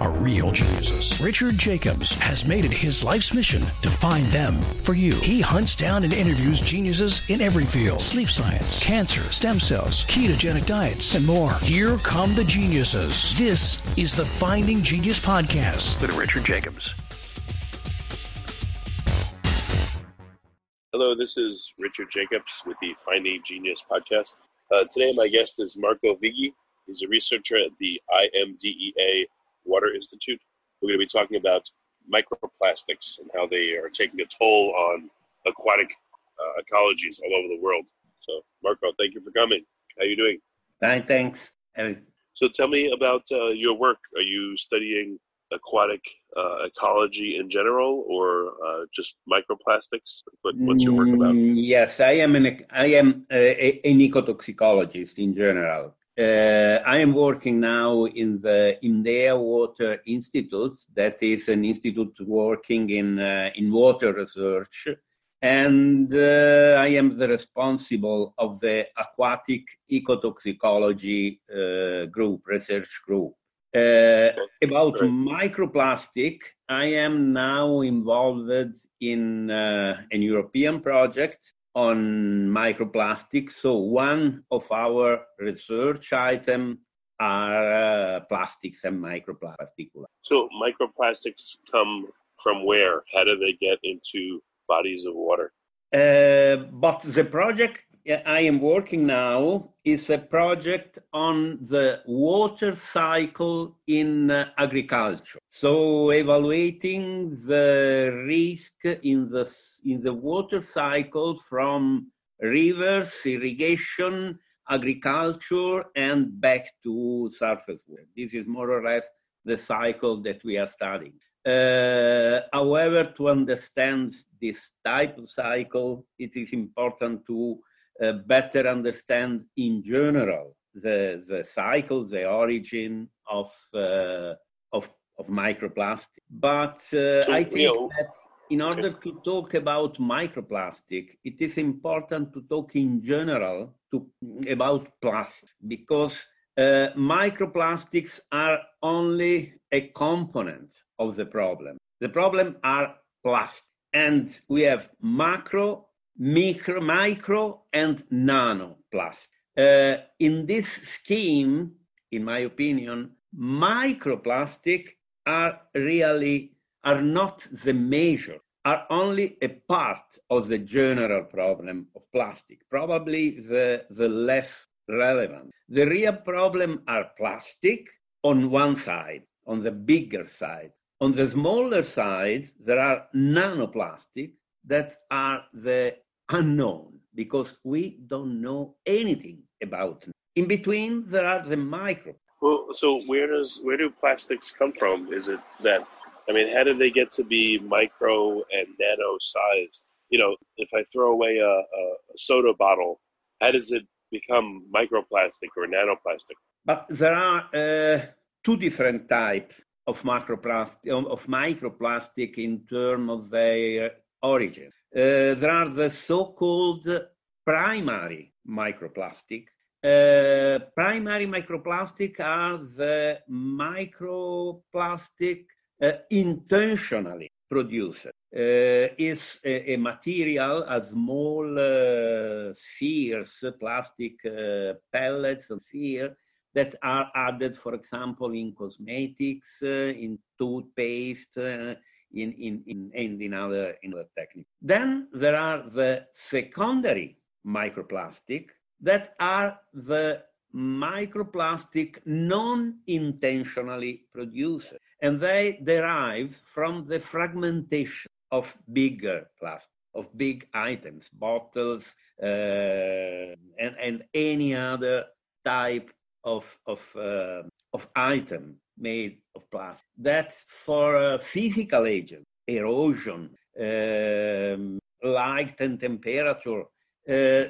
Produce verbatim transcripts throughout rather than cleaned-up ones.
A real genius. Richard Jacobs has made it his life's mission to find them for you. He hunts down and interviews geniuses in every field. Sleep science, cancer, stem cells, ketogenic diets, and more. Here come the geniuses. This is the Finding Genius Podcast with Richard Jacobs. Hello, this is Richard Jacobs with the Finding Genius Podcast. Uh, today my guest is Marco Vighi. He's a researcher at the I M D E A Water Institute. We're going to be talking about microplastics and how they are taking a toll on aquatic uh, ecologies all over the world. So, Marco, thank you for coming. How are you doing? Fine, thanks. So tell me about uh, your work. Are you studying aquatic uh, ecology in general or uh, just microplastics? What, what's your work about? Yes, I am an, I am a, an ecotoxicologist in general. Uh, I am working now in the IMDEA Water Institute, that is an institute working in uh, in water research, and uh, I am the responsible of the aquatic ecotoxicology uh, group, research group. Uh, about microplastic, I am now involved in uh, an European project on microplastics. So one of our research items are uh, plastics and microplastics. So microplastics come from where? How do they get into bodies of water? Uh, but the project I am working now is a project on the water cycle in agriculture. So evaluating the risk in the in the water cycle from rivers, irrigation, agriculture, and back to surface water. This is more or less the cycle that we are studying. Uh, however, to understand this type of cycle, it is important to Uh, better understand in general the the cycle, the origin of uh, of of microplastic. But uh, so, I think you know, that in order okay. to talk about microplastic, it is important to talk in general to about plastics, because uh, microplastics are only a component of the problem. The problem are plastics, and we have macro, micro, micro, and nanoplastics. Uh, in this scheme, in my opinion, microplastic are really, are not the measure, are only a part of the general problem of plastic, probably the, the less relevant. The real problem are plastic on one side, on the bigger side. On the smaller side, there are nanoplastics that are the unknown, because we don't know anything about them. In between, there are the micro. Well, so where does where do plastics come from? Is it that, I mean, how do they get to be micro and nano sized? You know, if I throw away a, a soda bottle, how does it become microplastic or nanoplastic? But there are uh, two different types of macroplastic, of microplastic in terms of their origin. Uh, there are the so-called primary microplastic. Uh, primary microplastic are the microplastic uh, intentionally produced. Uh, it's a, a material, a small uh, spheres, plastic uh, pellets of sphere that are added, for example, in cosmetics, uh, in toothpaste, uh, In in in and in other in other technique. Then there are the secondary microplastic that are the microplastic non-intentionally produced, and they derive from the fragmentation of bigger plastic, of big items, bottles, uh, and and any other type of of uh, of item made of plastic. That's for uh, physical agents, erosion, um, light and temperature. Uh,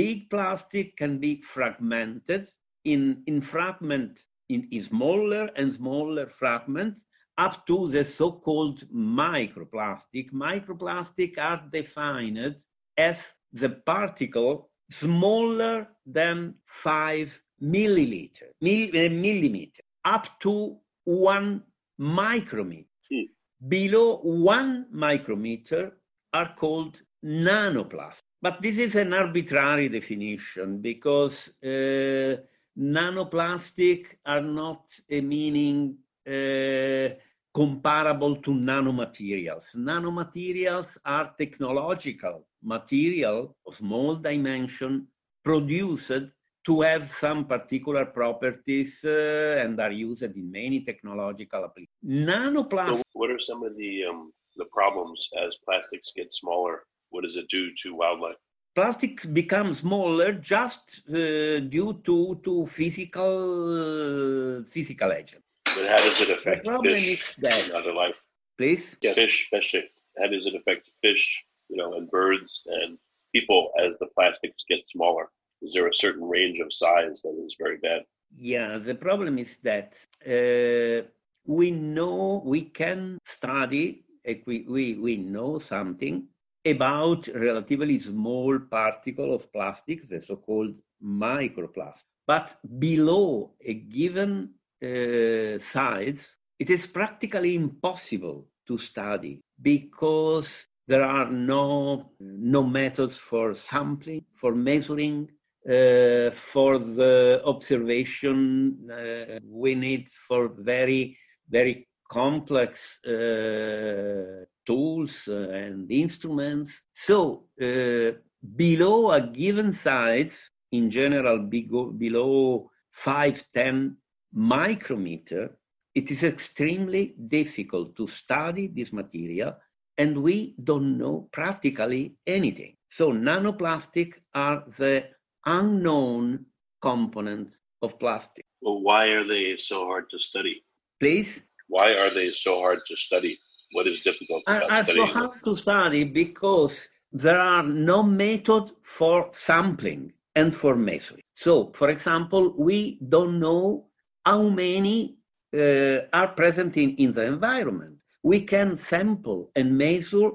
big plastic can be fragmented in, in fragment in, in smaller and smaller fragments up to the so-called microplastic. Microplastic are defined as the particle smaller than five milliliter, mill, millimeter, up to one micrometer. Mm. Below one micrometer are called nanoplastics. But this is an arbitrary definition because uh, nanoplastic are not a meaning uh, comparable to nanomaterials. Nanomaterials are technological material of small dimension produced to have some particular properties uh, and are used in many technological applications. Nanoplastics. So what are some of the um, the problems as plastics get smaller? What does it do to wildlife? Plastics become smaller just uh, due to, to physical uh, physical agents. But how does it affect fish and other life? Please? Yeah, fish, fishing. How does it affect fish, you know, and birds and people as the plastics get smaller? Is there a certain range of size that is very bad? Yeah, the problem is that uh, we know, we can study, we, we, we know something about relatively small particle of plastic, the so-called microplastics. But below a given uh, size, it is practically impossible to study because there are no, no methods for sampling, for measuring, uh, for the observation uh, we need for very, very complex uh, tools and instruments. So uh, below a given size, in general below five, ten micrometer, it is extremely difficult to study this material and we don't know practically anything. So nanoplastics are the unknown components of plastic. Well, why are they so hard to study? Please? Why are they so hard to study? What is difficult about I, I studying? It's so hard to study because there are no methods for sampling and for measuring. So, for example, we don't know how many uh, are present in, in the environment. We can sample and measure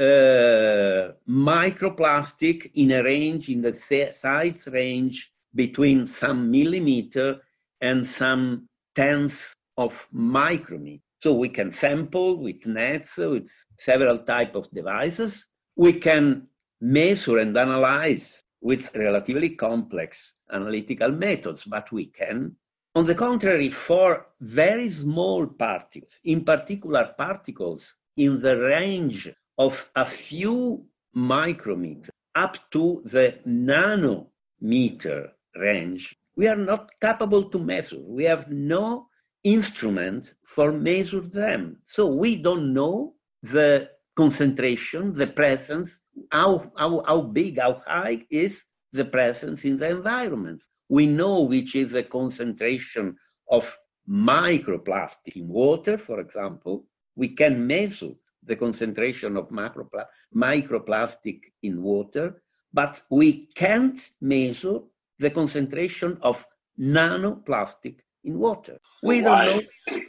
uh, microplastic in a range, in the size range between some millimeter and some tenths of micrometer. So we can sample with nets, with several types of devices. We can measure and analyze with relatively complex analytical methods, but we can. On the contrary, for very small particles, in particular particles in the range of a few micrometers up to the nanometer range, we are not capable to measure. We have no instrument for measure them. So we don't know the concentration, the presence, how, how, how big, how high is the presence in the environment. We know which is the concentration of microplastic in water, for example. We can measure the concentration of macropla- microplastic in water, but we can't measure the concentration of nanoplastic in water. We Why? don't know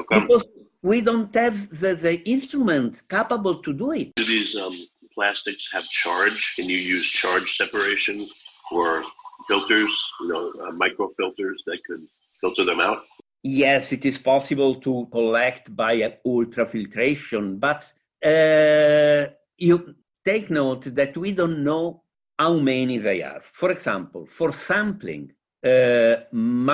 okay. because we don't have the, the instrument capable to do it. Do these um, plastics have charge? Can you use charge separation or filters, you know, uh, microfilters that could filter them out? Yes, it is possible to collect by an ultrafiltration, but uh, you take note that we don't know how many they are. For example, for sampling, Uh,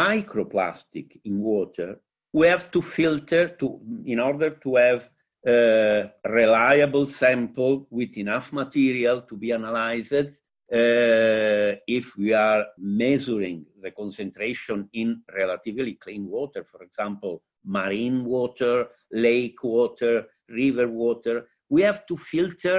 microplastic in water, we have to filter to in order to have a reliable sample with enough material to be analyzed. Uh, if we are measuring the concentration in relatively clean water, for example, marine water, lake water, river water, we have to filter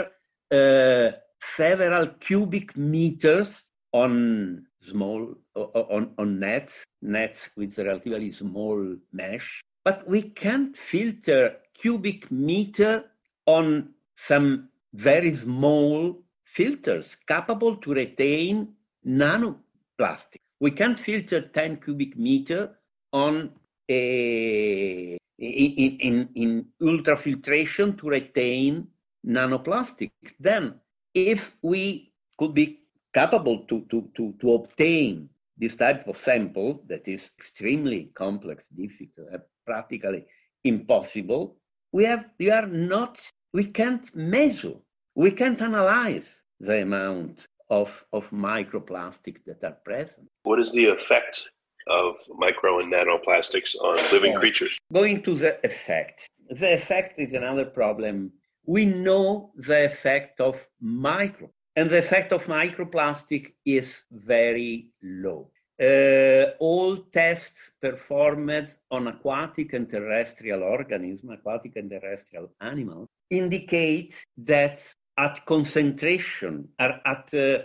uh, several cubic meters on small on, on nets, nets with a relatively small mesh, but we can't filter cubic meter on some very small filters capable to retain nanoplastic. We can't filter ten cubic meter on a, in, in, in ultrafiltration to retain nanoplastic. Then, if we could be capable to, to, to, to obtain this type of sample that is extremely complex, difficult, and practically impossible, we have we are not we can't measure, we can't analyze the amount of of microplastic that are present. What is the effect of micro and nanoplastics on living yeah. creatures? Going to the effect. The effect is another problem. We know the effect of micro, and the effect of microplastic is very low. Uh, all tests performed on aquatic and terrestrial organisms, aquatic and terrestrial animals, indicate that at concentration, are at uh,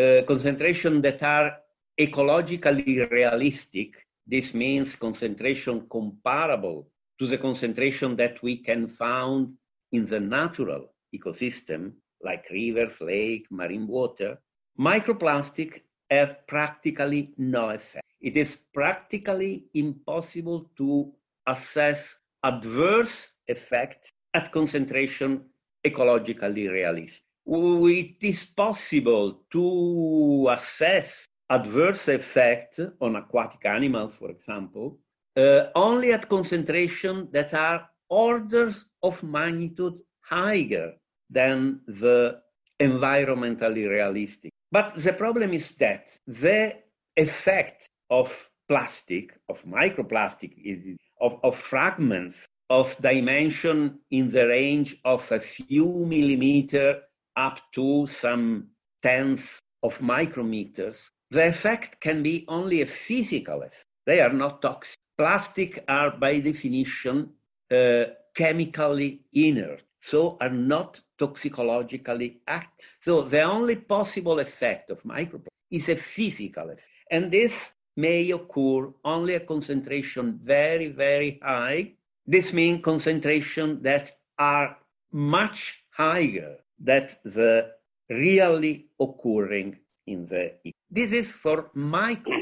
uh, concentration that are ecologically realistic. This means concentration comparable to the concentration that we can find in the natural ecosystem, like rivers, lake, marine water. Microplastic have practically no effect. It is practically impossible to assess adverse effects at concentration ecologically realistic. It is possible to assess adverse effects on aquatic animals, for example, uh, only at concentration that are orders of magnitude higher than the environmentally realistic. But the problem is that the effect of plastic, of microplastic, of, of fragments of dimension in the range of a few millimeter up to some tenths of micrometers, the effect can be only a physical effect. They are not toxic. Plastic are by definition uh, chemically inert, so are not toxicologically active. So the only possible effect of microplastic is a physical effect. And this may occur only at concentration very, very high. This means concentration that are much higher than the really occurring in the... This is for micro.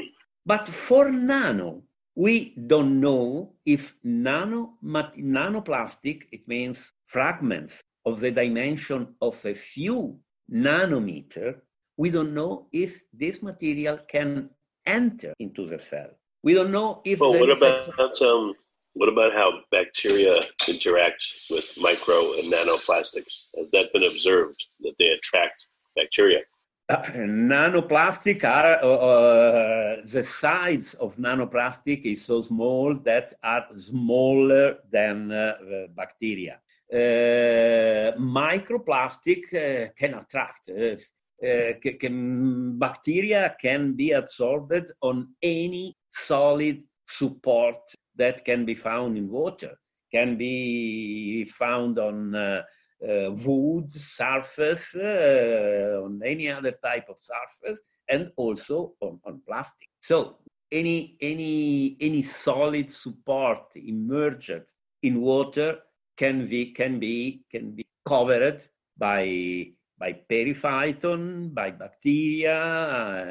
But for nano, we don't know if nano nanoplastic, it means fragments of the dimension of a few nanometer, we don't know if this material can enter into the cell. We don't know if... Well, what about, about, um, what about how bacteria interact with micro and nanoplastics? Has that been observed, that they attract bacteria? Uh, nanoplastic are uh, the size of nanoplastic is so small that are smaller than uh, bacteria. Uh, microplastic uh, can attract uh, uh, can, bacteria can be absorbed on any solid support that can be found in water, can be found on uh, Uh, wood surface, uh, on any other type of surface, and also on, on plastic. So any any any solid support immersed in water can be can be can be covered by by periphyton, by bacteria,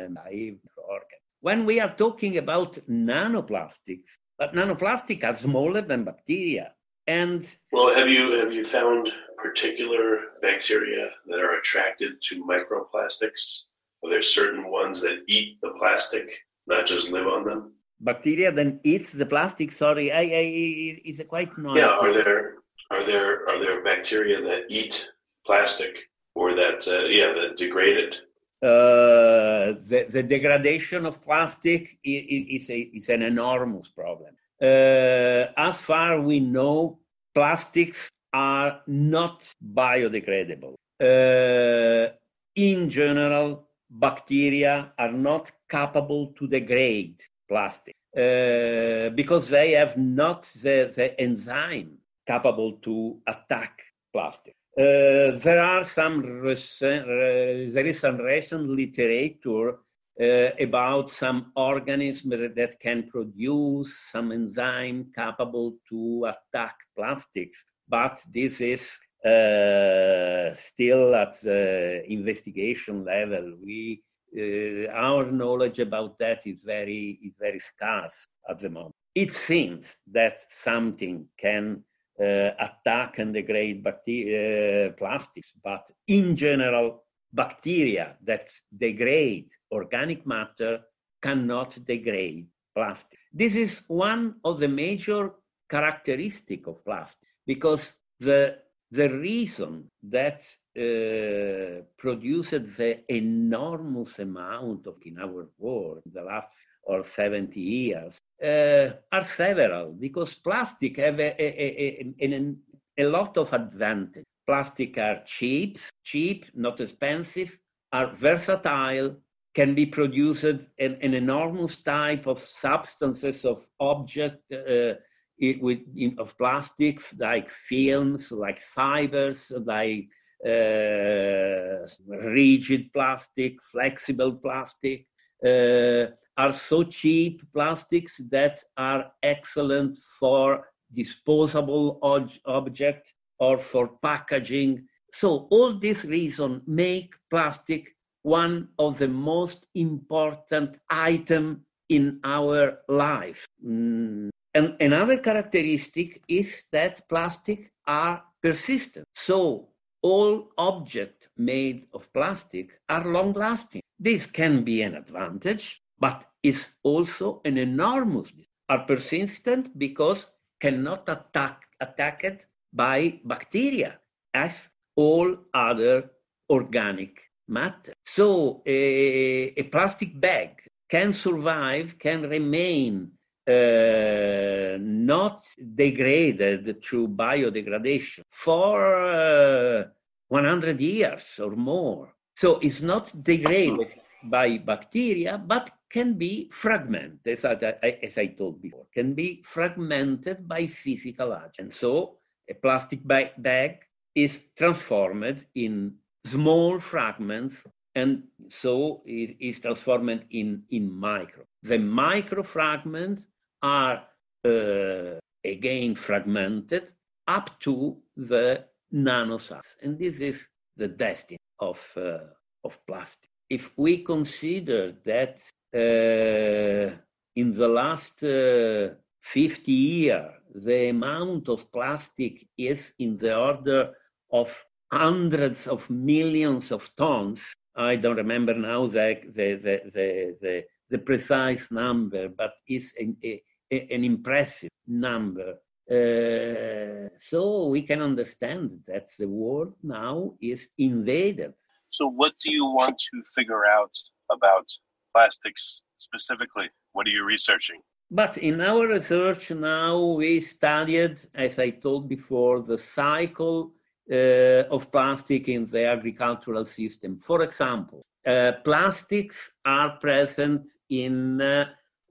and by microorganisms. When we are talking about nanoplastics, but nanoplastics are smaller than bacteria. And well, have you have you found particular bacteria that are attracted to microplastics? Are there certain ones that eat the plastic, not just live on them? Bacteria then eats the plastic. Sorry, I, I it's a quite noisy. Yeah, are there are there are there bacteria that eat plastic or that uh, yeah that degrade it? Uh, the the degradation of plastic is is, a, is an enormous problem. Uh, as far we know, plastics are not biodegradable. Uh, in general, bacteria are not capable to degrade plastic uh, because they have not the, the enzyme capable to attack plastic. Uh, there are some recent, uh, there is some recent literature Uh, about some organism that can produce some enzyme capable to attack plastics, but this is uh, still at the investigation level. We, uh, our knowledge about that is very, is very scarce at the moment. it seems that something can uh, attack and degrade bacteria, uh, plastics, but in general, bacteria that degrade organic matter cannot degrade plastic. This is one of the major characteristics of plastic, because the, the reason that uh, produced the enormous amount of in our world in the last or seventy years uh, are several, because plastic have a, a, a, a, a lot of advantage. Plastic are cheap, cheap, not expensive, are versatile, can be produced an, an enormous type of substances of object uh, it, with, in, of plastics, like films, like fibers, like uh, rigid plastic, flexible plastic, uh, are so cheap plastics that are excellent for disposable ob- object, or for packaging. So all these reasons make plastic one of the most important item in our life. Mm. And another characteristic is that plastic are persistent. So all objects made of plastic are long-lasting. This can be an advantage, but is also an enormous disadvantage. Are persistent because cannot attack attacked by bacteria, as all other organic matter. So a, a plastic bag can survive, can remain uh, not degraded through biodegradation for uh, one hundred years or more. So it's not degraded by bacteria, but can be fragmented, as I, as I told before, can be fragmented by physical agents. And so a plastic bag is transformed in small fragments, and so it is transformed in, in micro. The micro fragments are uh, again fragmented up to the nanosize, and this is the destiny of uh, of plastic. If we consider that uh, in the last uh, fifty years, the amount of plastic is in the order of hundreds of millions of tons. I don't remember now the, the, the, the, the, the precise number, but it's an, a, an impressive number. Uh, so we can understand that the world now is invaded. So what do you want to figure out about plastics specifically? What are you researching? But in our research now, we studied, as I told before, the cycle uh, of plastic in the agricultural system. For example, uh, plastics are present in uh,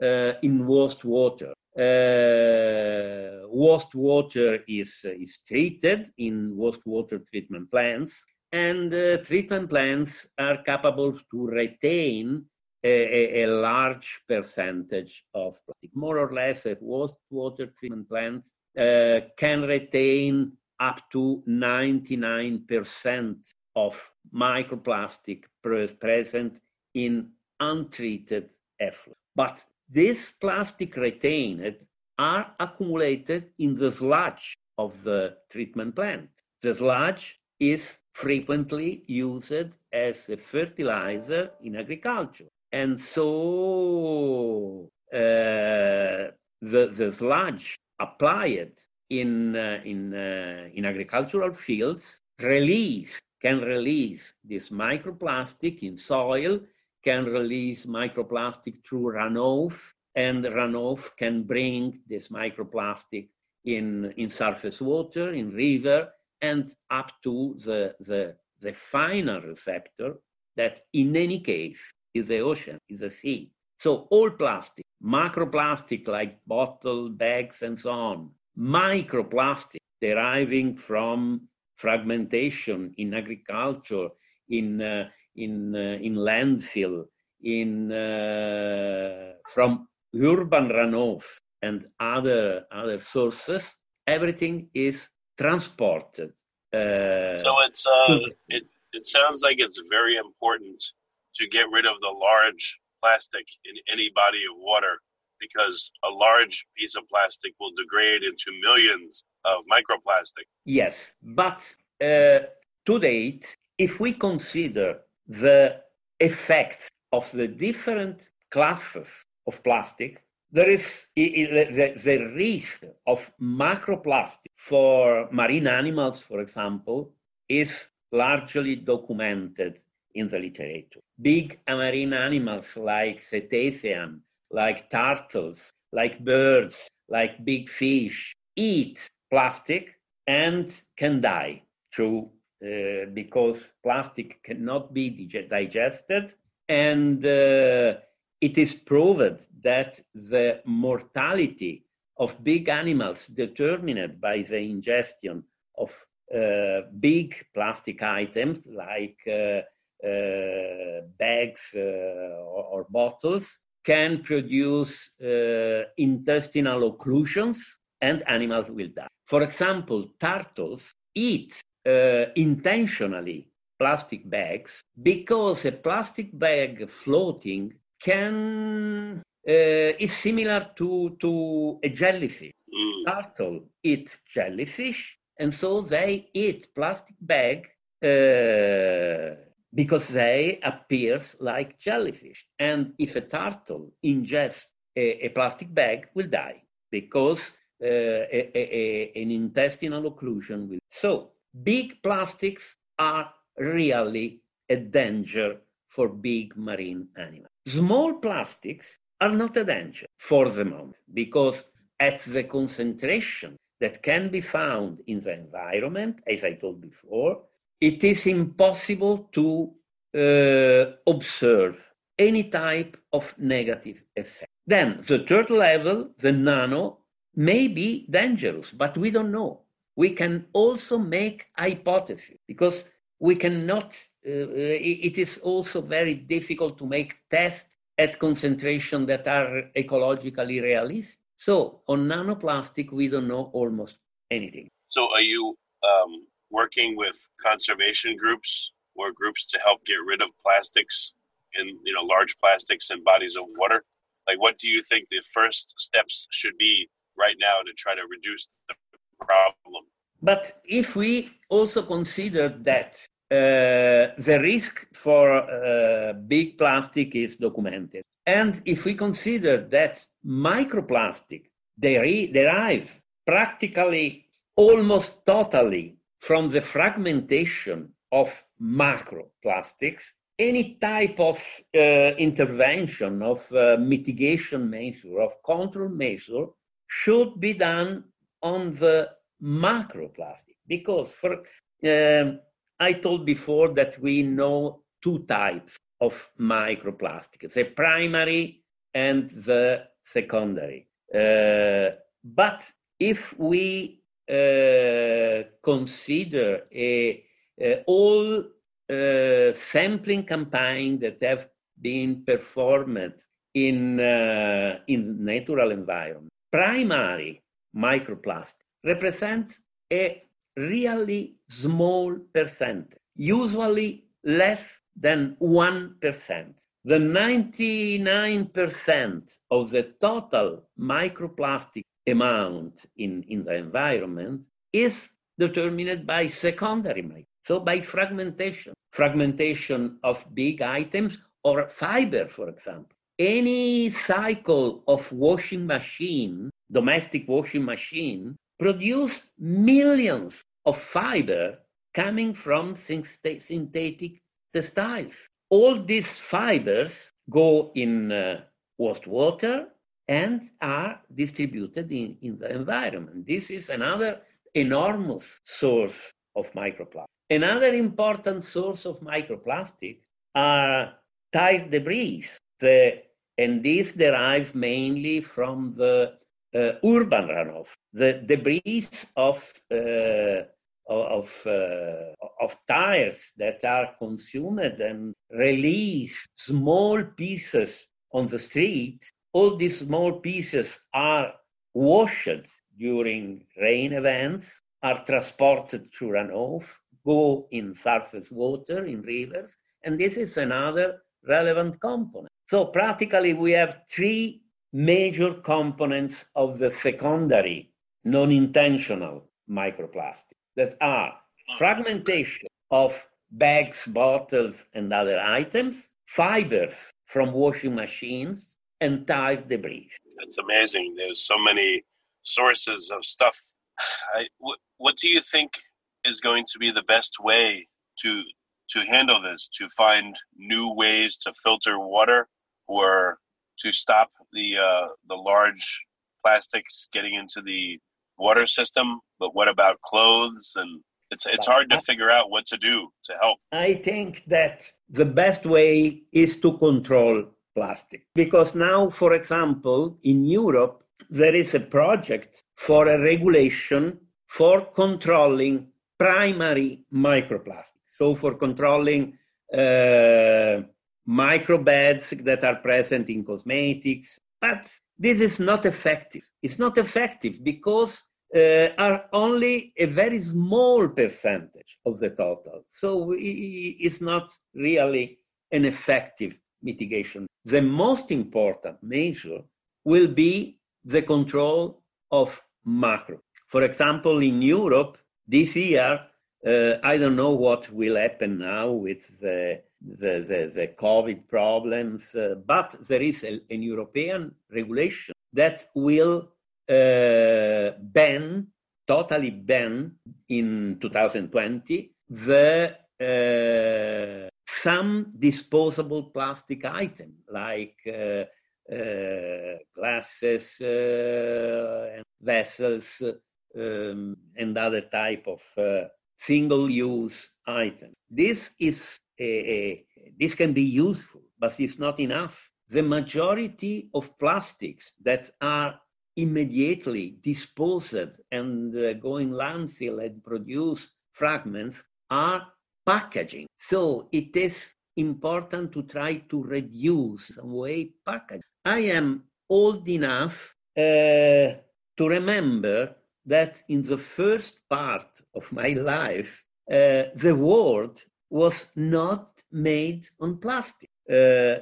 uh, in wastewater. Uh, wastewater is uh, is treated in wastewater treatment plants, and uh, treatment plants are capable to retain A, a large percentage of plastic. More or less, a wastewater treatment plant uh, can retain up to ninety-nine percent of microplastic pre- present in untreated effluent. But this plastic retained are accumulated in the sludge of the treatment plant. The sludge is frequently used as a fertilizer in agriculture. And so uh, the, the sludge applied in uh, in uh, in agricultural fields release can release this microplastic in soil, can release microplastic through runoff, and runoff can bring this microplastic in in surface water, in river, and up to the the, the final receptor that, in any case, is the ocean, is the sea. So all plastic, macroplastic like bottle, bags, and so on, microplastic deriving from fragmentation in agriculture, in uh, in uh, in landfill, in uh, from urban runoff and other other sources, everything is transported. Uh, so it's uh, it it sounds like it's very important to get rid of the large plastic in any body of water because a large piece of plastic will degrade into millions of microplastic. Yes, but uh, to date, if we consider the effect of the different classes of plastic, there is the risk of macroplastic for marine animals, for example, is largely documented in the literature. Big marine animals like cetacean, like turtles, like birds, like big fish, eat plastic and can die through uh, because plastic cannot be dig- digested and uh, it is proven that the mortality of big animals determined by the ingestion of uh, big plastic items like uh, uh, bags uh, or, or bottles can produce uh, intestinal occlusions and animals will die. For example, turtles eat uh, intentionally plastic bags because a plastic bag floating can uh, is similar to, to a jellyfish. Mm. Turtle eat jellyfish, and so they eat plastic bag uh, because they appears like jellyfish. And if a turtle ingests a, a plastic bag, will die because uh, a, a, a, an intestinal occlusion will. So big plastics are really a danger for big marine animals. Small plastics are not a danger for the moment because at the concentration that can be found in the environment, as I told before, it is impossible to uh, observe any type of negative effect. Then the third level, the nano, may be dangerous, but we don't know. We can also make hypotheses because we cannot, uh, it is also very difficult to make tests at concentration that are ecologically realistic. So on nanoplastic, we don't know almost anything. So are you um, working with conservation groups or groups to help get rid of plastics in, you know, large plastics and bodies of water? Like, what do you think the first steps should be right now to try to reduce the problem? But if we also consider that uh, the risk for uh, big plastic is documented, and if we consider that microplastic der- derive practically almost totally from the fragmentation of macroplastics, any type of uh, intervention, of uh, mitigation measure, of control measure should be done on the macroplastic, because for um, I told before that we know two types of microplastics, the primary and the secondary. Uh, but if we uh, consider a, a all uh, sampling campaign that have been performed in uh, in natural environment, primary microplastic represent a really small percent, usually less than one percent. The ninety-nine percent of the total microplastic amount in, in the environment is determined by secondary microplastic, so by fragmentation. Fragmentation of big items or fiber, for example. Any cycle of washing machine, domestic washing machine, produce millions of fiber coming from synthetic textiles. All these fibers go in uh, wastewater and are distributed in, in the environment. This is another enormous source of microplastic. Another important source of microplastic are tire debris, the, and these derive mainly from the Uh, urban runoff, the debris of uh, of uh, of tires that are consumed and release small pieces on the street. All these small pieces are washed during rain events, are transported through runoff, go in surface water, in rivers, and this is another relevant component. So practically we have three major components of the secondary non-intentional microplastics that are fragmentation of bags, bottles, and other items, fibers from washing machines, and tire debris. That's amazing. There's so many sources of stuff. I, what, what do you think is going to be the best way to to handle this, to find new ways to filter water or to stop the uh, the large plastics getting into the water system? But what about clothes? And it's it's hard to figure out what to do to help. I think that the best way is to control plastic. Because now, for example, in Europe, there is a project for a regulation for controlling primary microplastics. So for controlling uh, microbeds that are present in cosmetics. But this is not effective. It's not effective because uh, are only a very small percentage of the total. So it's not really an effective mitigation. The most important measure will be the control of macro. For example, in Europe, this year, uh, I don't know what will happen now with the, the, the, the COVID problems, uh, but there is a, an European regulation that will uh, ban, totally ban in twenty twenty, the uh, some disposable plastic items like uh, Uh, glasses uh, and vessels uh, um, and other type of uh, single-use items. This is a, a, this can be useful, but it's not enough. The majority of plastics that are immediately disposed and uh, go in landfill and produce fragments are packaging. So it is important to try to reduce some way packaging. I am old enough uh, to remember that in the first part of my life, uh, the world was not made on plastic. Uh,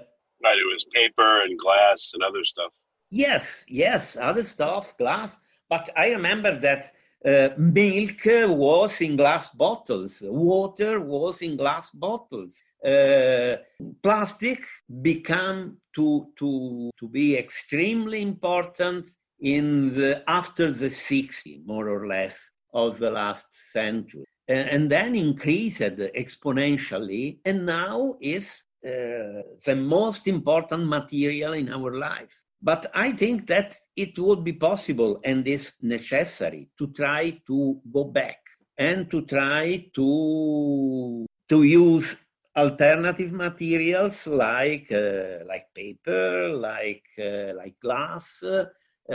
right, it was paper and glass and other stuff. Yes, yes, other stuff, glass. But I remember that uh, milk was in glass bottles, water was in glass bottles. Uh, plastic become to to to be extremely important in the after the sixties, more or less, of the last century, and, and then increased exponentially, and now is uh, the most important material in our life. But I think that it would be possible and is necessary to try to go back and to try to to use alternative materials like uh, like paper, like uh, like glass, uh,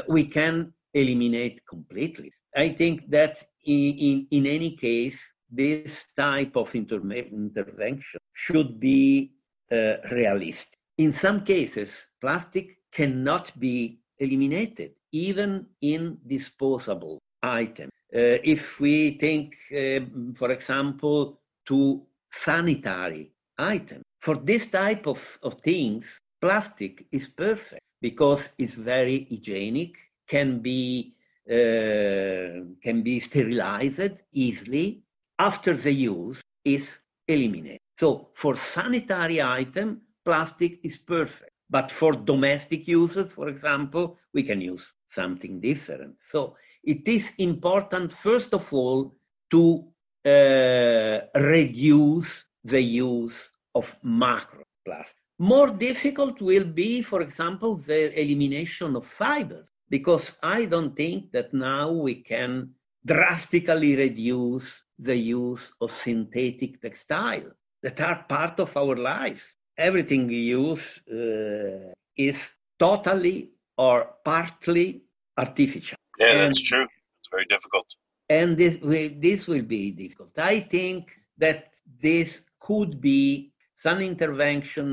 we can eliminate completely. I think that in, in, in any case, this type of interme- intervention should be uh, realistic. In some cases, plastic cannot be eliminated, even in disposable items. Uh, if we think, uh, for example, to sanitary item. For this type of, of things, plastic is perfect because it's very hygienic, can be uh, can be sterilized easily. After the use is eliminated. So for sanitary item, plastic is perfect. But for domestic uses, for example, we can use something different. So it is important, first of all, to Uh, reduce the use of macroplastics. More difficult will be, for example, the elimination of fibers, because I don't think that now we can drastically reduce the use of synthetic textiles that are part of our life. Everything we use uh, is totally or partly artificial. Yeah, and that's true. It's very difficult. And this will, this will be difficult. I think that this could be, some intervention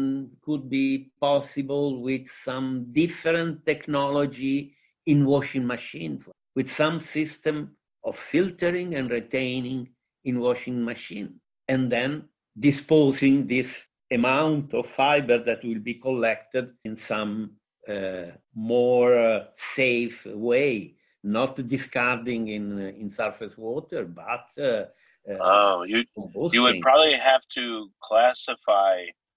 could be possible with some different technology in washing machine, with some system of filtering and retaining in washing machine, and then disposing this amount of fiber that will be collected in some uh, more uh, safe way, not discarding in in surface water, but uh, oh, you you would probably have to classify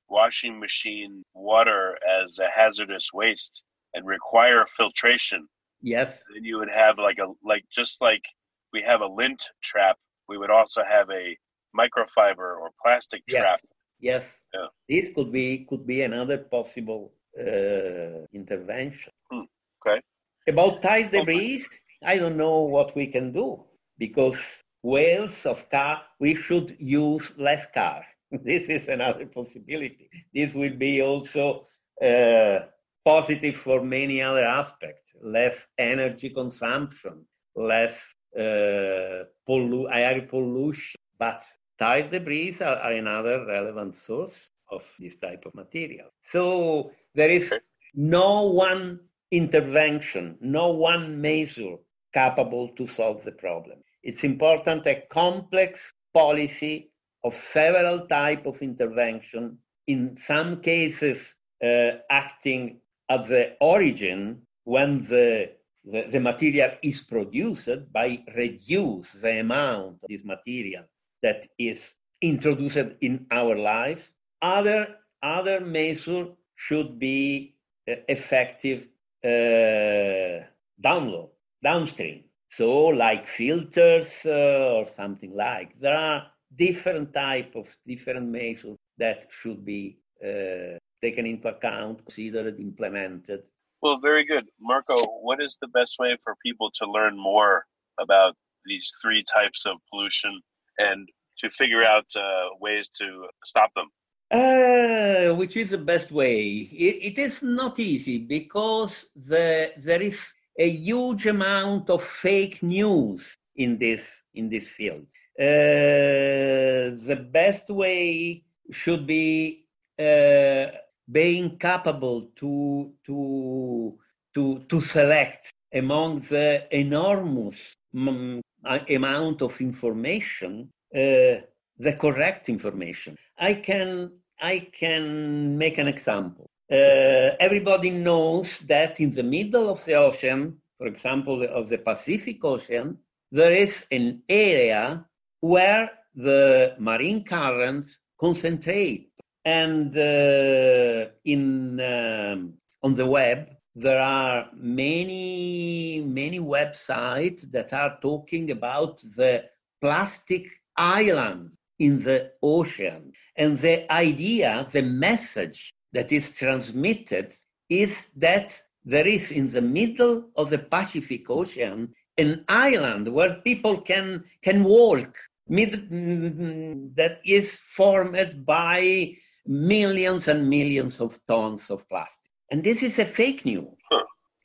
washing machine water as a hazardous waste and require filtration. Yes. And you would have like a like just like we have a lint trap, we would also have a microfiber or plastic yes. trap. Yes. Yeah. This could be could be another possible uh, intervention. Hmm. Okay. About tide debris, I don't know what we can do, because whales of car, we should use less car. This is another possibility. This will be also uh, positive for many other aspects, less energy consumption, less uh, pollu- air pollution. But tide debris are, are another relevant source of this type of material. So there is no one intervention, no one measure capable to solve the problem. It's important a complex policy of several types of intervention, in some cases uh, acting at the origin when the, the, the material is produced by reduce the amount of this material that is introduced in our life. Other, other measures should be uh, effective uh, download, downstream. So like filters uh, or something like. There are different type of different measures that should be uh, taken into account, considered, implemented. Well, very good. Marco, what is the best way for people to learn more about these three types of pollution and to figure out uh, ways to stop them? Uh, which is the best way? It, it is not easy, because the, there is a huge amount of fake news in this in this field. Uh, the best way should be uh, being capable to to to to select among the enormous m- amount of information uh, the correct information. I can I can make an example. Uh, everybody knows that in the middle of the ocean, for example, of the Pacific Ocean, there is an area where the marine currents concentrate. And uh, in um, on the web, there are many, many websites that are talking about the plastic islands in the ocean. And the idea, the message that is transmitted is that there is in the middle of the Pacific Ocean an island where people can can walk, that is formed by millions and millions of tons of plastic. And this is a fake news. Huh.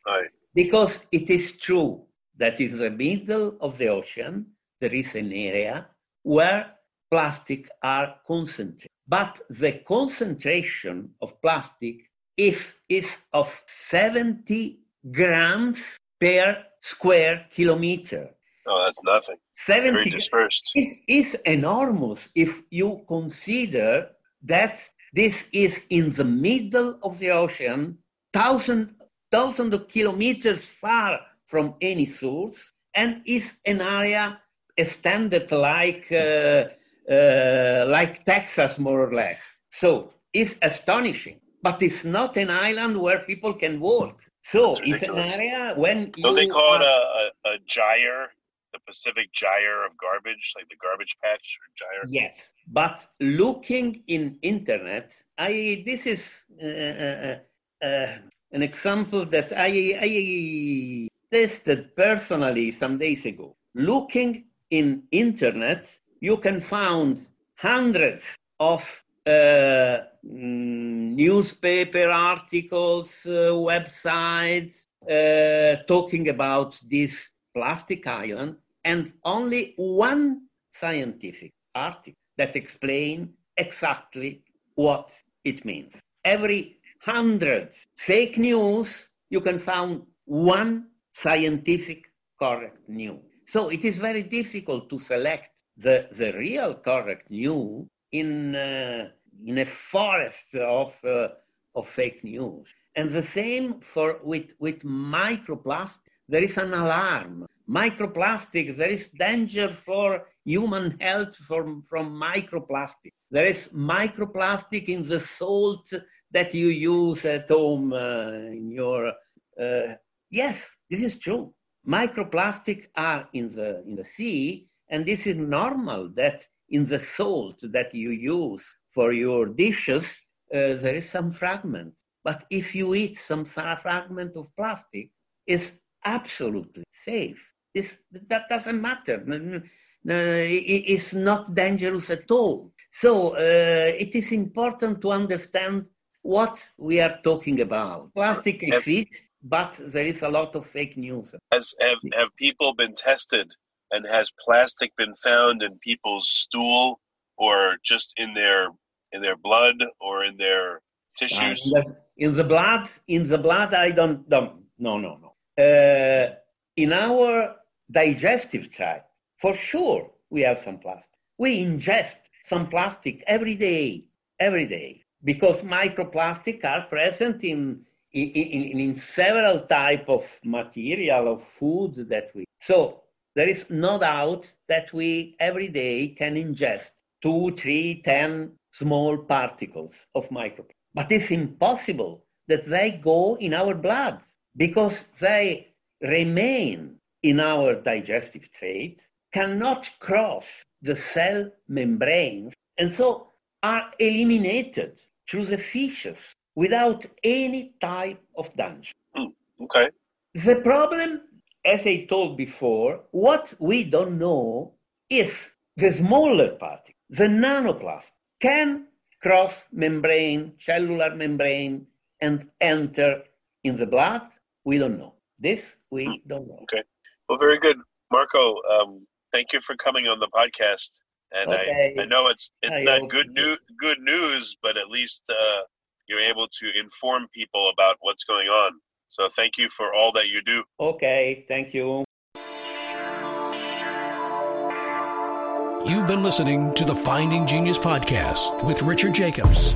Right. Because it is true that in the middle of the ocean, there is an area where plastic are concentrated. But the concentration of plastic if is of seventy grams per square kilometer. Oh, that's nothing. seventy Very dispersed. It is enormous if you consider that this is in the middle of the ocean, thousand, thousands of kilometers far from any source, and is an area extended like uh, Uh, like Texas, more or less. So it's astonishing, but it's not an island where people can walk. So it's an area when so you... So they call are, it a, a, a gyre, the Pacific gyre of garbage, like the garbage patch or gyre? Yes, but looking in internet, I this is uh, uh, an example that I, I tested personally some days ago. Looking in internet, you can find hundreds of uh, newspaper articles, uh, websites uh, talking about this plastic island, and only one scientific article that explains exactly what it means. Every hundred fake news, you can find one scientific correct news. So it is very difficult to select The the real correct news in uh, in a forest of uh, of fake news, And the same for with, with microplastic. There is an alarm. Microplastic, there is danger for human health from, from microplastic. There is microplastic in the salt that you use at home uh, in your... Uh, yes, this is true. Microplastic are in the in the sea, and this is normal that in the salt that you use for your dishes, uh, there is some fragment. But if you eat some fragment of plastic, it's absolutely safe. It's, that doesn't matter. It's not dangerous at all. So uh, it is important to understand what we are talking about. Plastic exists, but there is a lot of fake news. Has, have, have people been tested, and has plastic been found in people's stool, or just in their in their blood, or in their tissues? Uh, in the blood, in the blood, I don't, don't no, no, no. Uh, in our digestive tract, for sure, we have some plastic. We ingest some plastic every day, every day, because microplastic are present in in, in, in several type of material of food that we. So there is no doubt that we every day can ingest two, three, ten small particles of microplastic. But it's impossible that they go in our blood, because they remain in our digestive tract, cannot cross the cell membranes, and so are eliminated through the feces without any type of danger. Mm, okay. The problem, as I told before, what we don't know is the smaller particle, the nanoplast, can cross membrane, cellular membrane, and enter in the blood. We don't know. This we don't know. Okay. Well, very good, Marco. Um, thank you for coming on the podcast. And okay. I, I know it's it's I not good news, good news, but at least uh, you're able to inform people about what's going on. So thank you for all that you do. Okay. Thank you. You've been listening to the Finding Genius Podcast with Richard Jacobs.